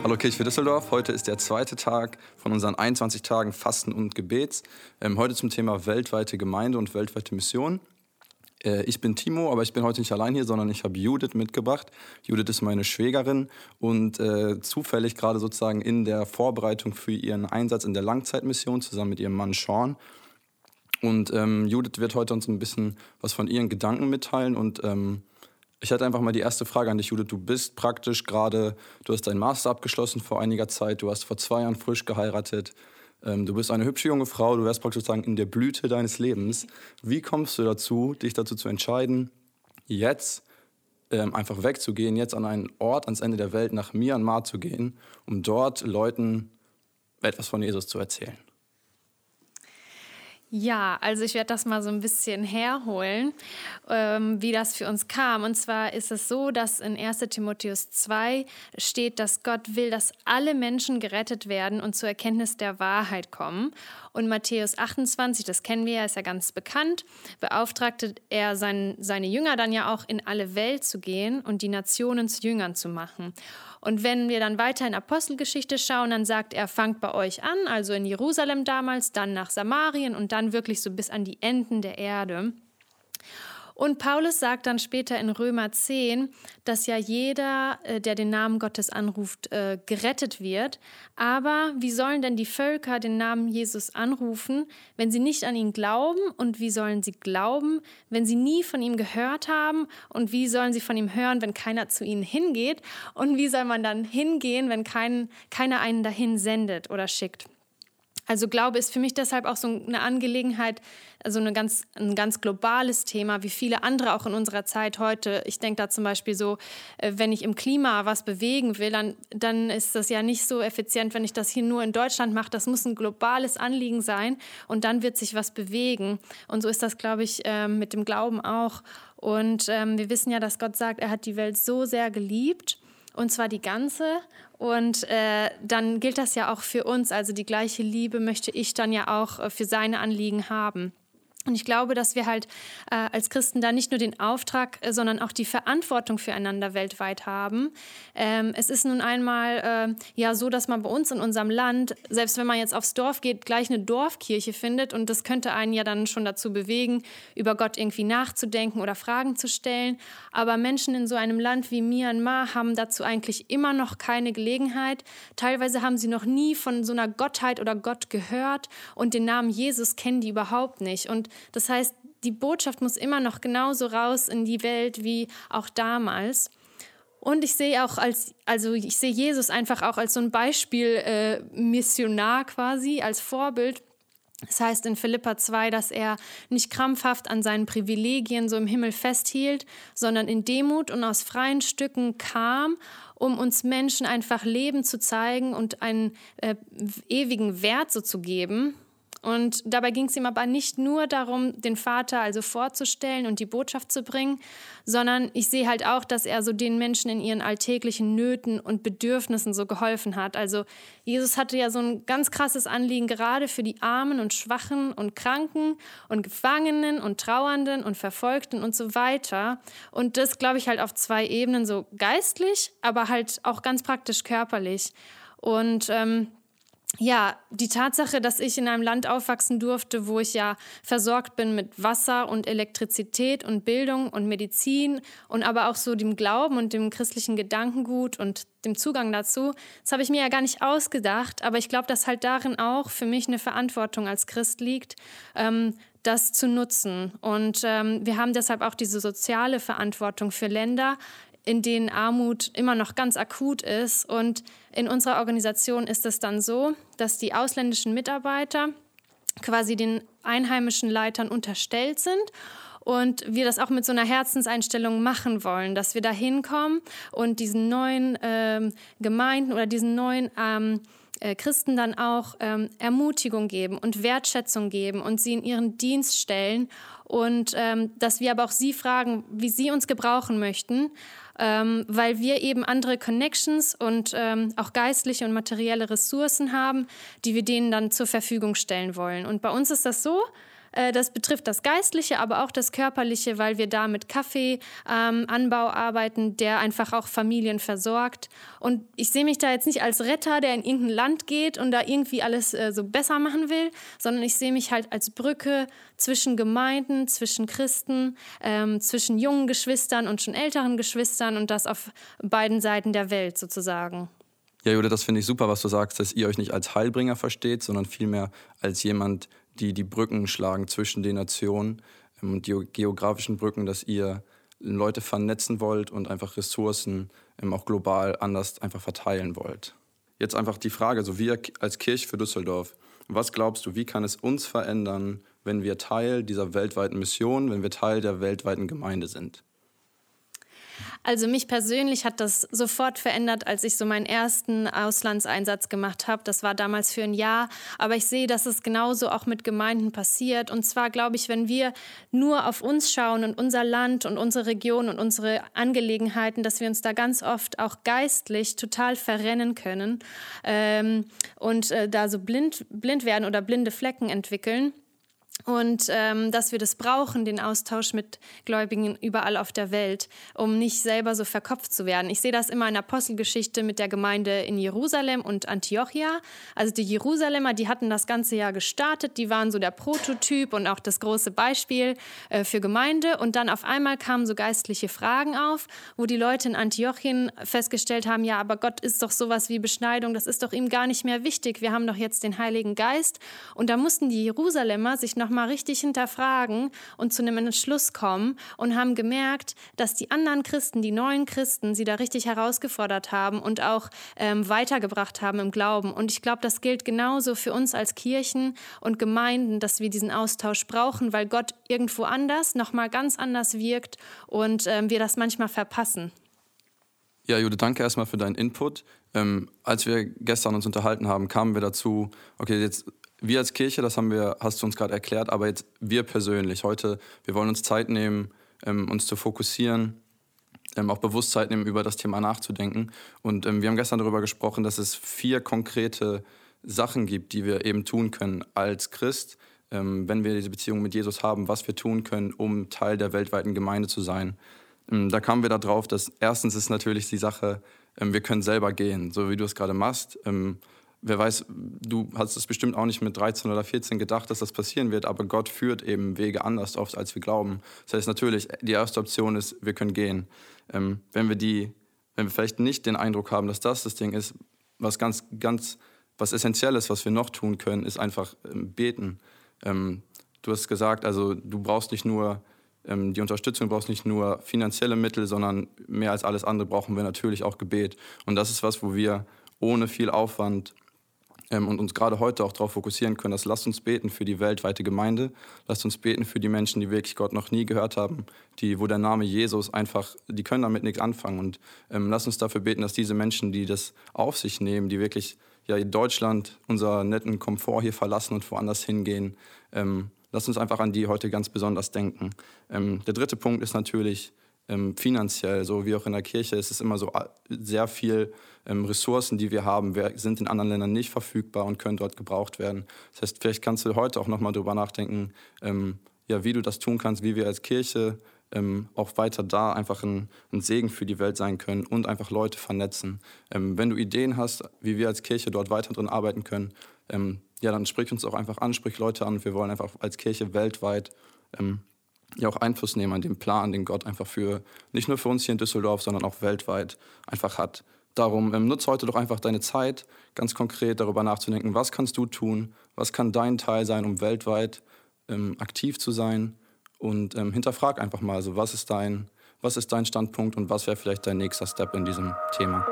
Hallo Kirche für Düsseldorf, heute ist der zweite Tag von unseren 21 Tagen Fasten und Gebets. Heute zum Thema weltweite Gemeinde und weltweite Mission. Ich bin Timo, aber ich bin heute nicht allein hier, sondern ich habe Judith mitgebracht. Judith ist meine Schwägerin und zufällig gerade sozusagen in der Vorbereitung für ihren Einsatz in der Langzeitmission zusammen mit ihrem Mann Sean. Und Judith wird heute uns ein bisschen was von ihren Gedanken mitteilen. Und ich hatte einfach mal die erste Frage an dich, Judith. Du bist praktisch gerade, du hast deinen Master abgeschlossen vor einiger Zeit, du hast vor 2 Jahren frisch geheiratet. Du bist eine hübsche junge Frau, du wärst praktisch sozusagen in der Blüte deines Lebens. Wie kommst du dazu, dich dazu zu entscheiden, jetzt einfach wegzugehen, jetzt an einen Ort, ans Ende der Welt, nach Myanmar zu gehen, um dort Leuten etwas von Jesus zu erzählen? Ja, also ich werde das mal so ein bisschen herholen, wie das für uns kam. Und zwar ist es so, dass in 1. Timotheus 2 steht, dass Gott will, dass alle Menschen gerettet werden und zur Erkenntnis der Wahrheit kommen. Und Matthäus 28, das kennen wir ja, ist ja ganz bekannt, beauftragte er seine Jünger dann ja auch, in alle Welt zu gehen und die Nationen zu Jüngern zu machen. Und wenn wir dann weiter in Apostelgeschichte schauen, dann sagt er, fangt bei euch an, also in Jerusalem damals, dann nach Samarien und dann wirklich so bis an die Enden der Erde. Und Paulus sagt dann später in Römer 10, dass ja jeder, der den Namen Gottes anruft, gerettet wird. Aber wie sollen denn die Völker den Namen Jesus anrufen, wenn sie nicht an ihn glauben? Und wie sollen sie glauben, wenn sie nie von ihm gehört haben? Und wie sollen sie von ihm hören, wenn keiner zu ihnen hingeht? Und wie soll man dann hingehen, wenn keiner einen dahin sendet oder schickt? Also Glaube ist für mich deshalb auch so eine Angelegenheit, also ein ganz globales Thema, wie viele andere auch in unserer Zeit heute. Ich denke da zum Beispiel so, wenn ich im Klima was bewegen will, dann ist das ja nicht so effizient, wenn ich das hier nur in Deutschland mache. Das muss ein globales Anliegen sein und dann wird sich was bewegen. Und so ist das, glaube ich, mit dem Glauben auch. Und wir wissen ja, dass Gott sagt, er hat die Welt so sehr geliebt. Und zwar die ganze. Und dann gilt das ja auch für uns. Also die gleiche Liebe möchte ich dann ja auch für seine Anliegen haben. Und ich glaube, dass wir halt als Christen da nicht nur den Auftrag, sondern auch die Verantwortung füreinander weltweit haben. Es ist nun einmal ja so, dass man bei uns in unserem Land, selbst wenn man jetzt aufs Dorf geht, gleich eine Dorfkirche findet. Und das könnte einen ja dann schon dazu bewegen, über Gott irgendwie nachzudenken oder Fragen zu stellen. Aber Menschen in so einem Land wie Myanmar haben dazu eigentlich immer noch keine Gelegenheit. Teilweise haben sie noch nie von so einer Gottheit oder Gott gehört. Und den Namen Jesus kennen die überhaupt nicht. Und das heißt, die Botschaft muss immer noch genauso raus in die Welt wie auch damals. Und ich sehe auch ich sehe Jesus einfach auch als so ein Beispiel, Missionar quasi, als Vorbild. Das heißt in Philipper 2, dass er nicht krampfhaft an seinen Privilegien so im Himmel festhielt, sondern in Demut und aus freien Stücken kam, um uns Menschen einfach Leben zu zeigen und einen ewigen Wert so zu geben. Und dabei ging es ihm aber nicht nur darum, den Vater also vorzustellen und die Botschaft zu bringen, sondern ich sehe halt auch, dass er so den Menschen in ihren alltäglichen Nöten und Bedürfnissen so geholfen hat. Also Jesus hatte ja so ein ganz krasses Anliegen, gerade für die Armen und Schwachen und Kranken und Gefangenen und Trauernden und Verfolgten und so weiter. Und das, glaube ich, halt auf 2 Ebenen, so geistlich, aber halt auch ganz praktisch körperlich. Und ja, die Tatsache, dass ich in einem Land aufwachsen durfte, wo ich ja versorgt bin mit Wasser und Elektrizität und Bildung und Medizin und aber auch so dem Glauben und dem christlichen Gedankengut und dem Zugang dazu, das habe ich mir ja gar nicht ausgedacht, aber ich glaube, dass halt darin auch für mich eine Verantwortung als Christ liegt, das zu nutzen. Und wir haben deshalb auch diese soziale Verantwortung für Länder, in denen Armut immer noch ganz akut ist. Und in unserer Organisation ist es dann so, dass die ausländischen Mitarbeiter quasi den einheimischen Leitern unterstellt sind. Und wir das auch mit so einer Herzenseinstellung machen wollen, dass wir da hinkommen und diesen neuen Gemeinden oder diesen neuen Christen dann auch Ermutigung geben und Wertschätzung geben und sie in ihren Dienst stellen und dass wir aber auch sie fragen, wie sie uns gebrauchen möchten, weil wir eben andere Connections und auch geistliche und materielle Ressourcen haben, die wir denen dann zur Verfügung stellen wollen. Und bei uns ist das so, Das betrifft das Geistliche, aber auch das Körperliche, weil wir da mit Kaffeeanbau arbeiten, der einfach auch Familien versorgt. Und ich sehe mich da jetzt nicht als Retter, der in irgendein Land geht und da irgendwie alles so besser machen will, sondern ich sehe mich halt als Brücke zwischen Gemeinden, zwischen Christen, zwischen jungen Geschwistern und schon älteren Geschwistern und das auf beiden Seiten der Welt sozusagen. Ja, Judith, das finde ich super, was du sagst, dass ihr euch nicht als Heilbringer versteht, sondern vielmehr als jemand, die Brücken schlagen zwischen den Nationen und die geografischen Brücken, dass ihr Leute vernetzen wollt und einfach Ressourcen auch global anders einfach verteilen wollt. Jetzt einfach die Frage, so wir als Kirche für Düsseldorf, was glaubst du, wie kann es uns verändern, wenn wir Teil dieser weltweiten Mission, wenn wir Teil der weltweiten Gemeinde sind? Also mich persönlich hat das sofort verändert, als ich so meinen ersten Auslandseinsatz gemacht habe. Das war damals für ein Jahr, aber ich sehe, dass es genauso auch mit Gemeinden passiert. Und zwar glaube ich, wenn wir nur auf uns schauen und unser Land und unsere Region und unsere Angelegenheiten, dass wir uns da ganz oft auch geistlich total verrennen können und da so blind werden oder blinde Flecken entwickeln. Und dass wir das brauchen, den Austausch mit Gläubigen überall auf der Welt, um nicht selber so verkopft zu werden. Ich sehe das immer in der Apostelgeschichte mit der Gemeinde in Jerusalem und Antiochia. Also die Jerusalemer, die hatten das ganze Jahr gestartet, die waren so der Prototyp und auch das große Beispiel für Gemeinde. Und dann auf einmal kamen so geistliche Fragen auf, wo die Leute in Antiochien festgestellt haben, ja, aber Gott ist doch sowas wie Beschneidung, das ist doch ihm gar nicht mehr wichtig. Wir haben doch jetzt den Heiligen Geist. Und da mussten die Jerusalemer sich noch mal richtig hinterfragen und zu einem Entschluss kommen und haben gemerkt, dass die anderen Christen, die neuen Christen, sie da richtig herausgefordert haben und auch weitergebracht haben im Glauben. Und ich glaube, das gilt genauso für uns als Kirchen und Gemeinden, dass wir diesen Austausch brauchen, weil Gott irgendwo anders, nochmal ganz anders wirkt und wir das manchmal verpassen. Ja, Judith, danke erstmal für deinen Input. Als wir gestern uns unterhalten haben, kamen wir dazu, okay, jetzt wir als Kirche, hast du uns gerade erklärt, aber jetzt wir persönlich heute, wir wollen uns Zeit nehmen, uns zu fokussieren, auch bewusst Zeit nehmen, über das Thema nachzudenken. Und wir haben gestern darüber gesprochen, dass es 4 konkrete Sachen gibt, die wir eben tun können als Christ, wenn wir diese Beziehung mit Jesus haben, was wir tun können, um Teil der weltweiten Gemeinde zu sein. Da kamen wir darauf, dass erstens ist natürlich die Sache, wir können selber gehen, so wie du es gerade machst. Wer weiß, du hast es bestimmt auch nicht mit 13 oder 14 gedacht, dass das passieren wird, aber Gott führt eben Wege anders oft, als wir glauben. Das heißt natürlich, die erste Option ist, wir können gehen. Wenn wir vielleicht nicht den Eindruck haben, dass das Ding ist, was ganz, ganz, was Essentielles, was wir noch tun können, ist einfach beten. Du hast gesagt, also du brauchst nicht nur die Unterstützung, brauchst nicht nur finanzielle Mittel, sondern mehr als alles andere brauchen wir natürlich auch Gebet. Und das ist was, wo wir ohne viel Aufwand und uns gerade heute auch darauf fokussieren können, dass lasst uns beten für die weltweite Gemeinde, lasst uns beten für die Menschen, die wirklich Gott noch nie gehört haben, wo der Name Jesus einfach, die können damit nichts anfangen. Und lasst uns dafür beten, dass diese Menschen, die das auf sich nehmen, die wirklich ja in Deutschland unseren netten Komfort hier verlassen und woanders hingehen, lasst uns einfach an die heute ganz besonders denken. Der dritte Punkt ist natürlich, finanziell, so wie auch in der Kirche, ist es immer so sehr viel Ressourcen, die wir haben, sind in anderen Ländern nicht verfügbar und können dort gebraucht werden. Das heißt, vielleicht kannst du heute auch nochmal drüber nachdenken, wie du das tun kannst, wie wir als Kirche auch weiter da einfach ein Segen für die Welt sein können und einfach Leute vernetzen. Wenn du Ideen hast, wie wir als Kirche dort weiter drin arbeiten können, dann sprich uns auch einfach an, sprich Leute an. Wir wollen einfach als Kirche weltweit auch Einfluss nehmen an den Plan, den Gott einfach für, nicht nur für uns hier in Düsseldorf, sondern auch weltweit einfach hat. Darum nutze heute doch einfach deine Zeit, ganz konkret darüber nachzudenken, was kannst du tun, was kann dein Teil sein, um weltweit aktiv zu sein, und hinterfrag einfach mal, also was ist dein Standpunkt und was wäre vielleicht dein nächster Step in diesem Thema.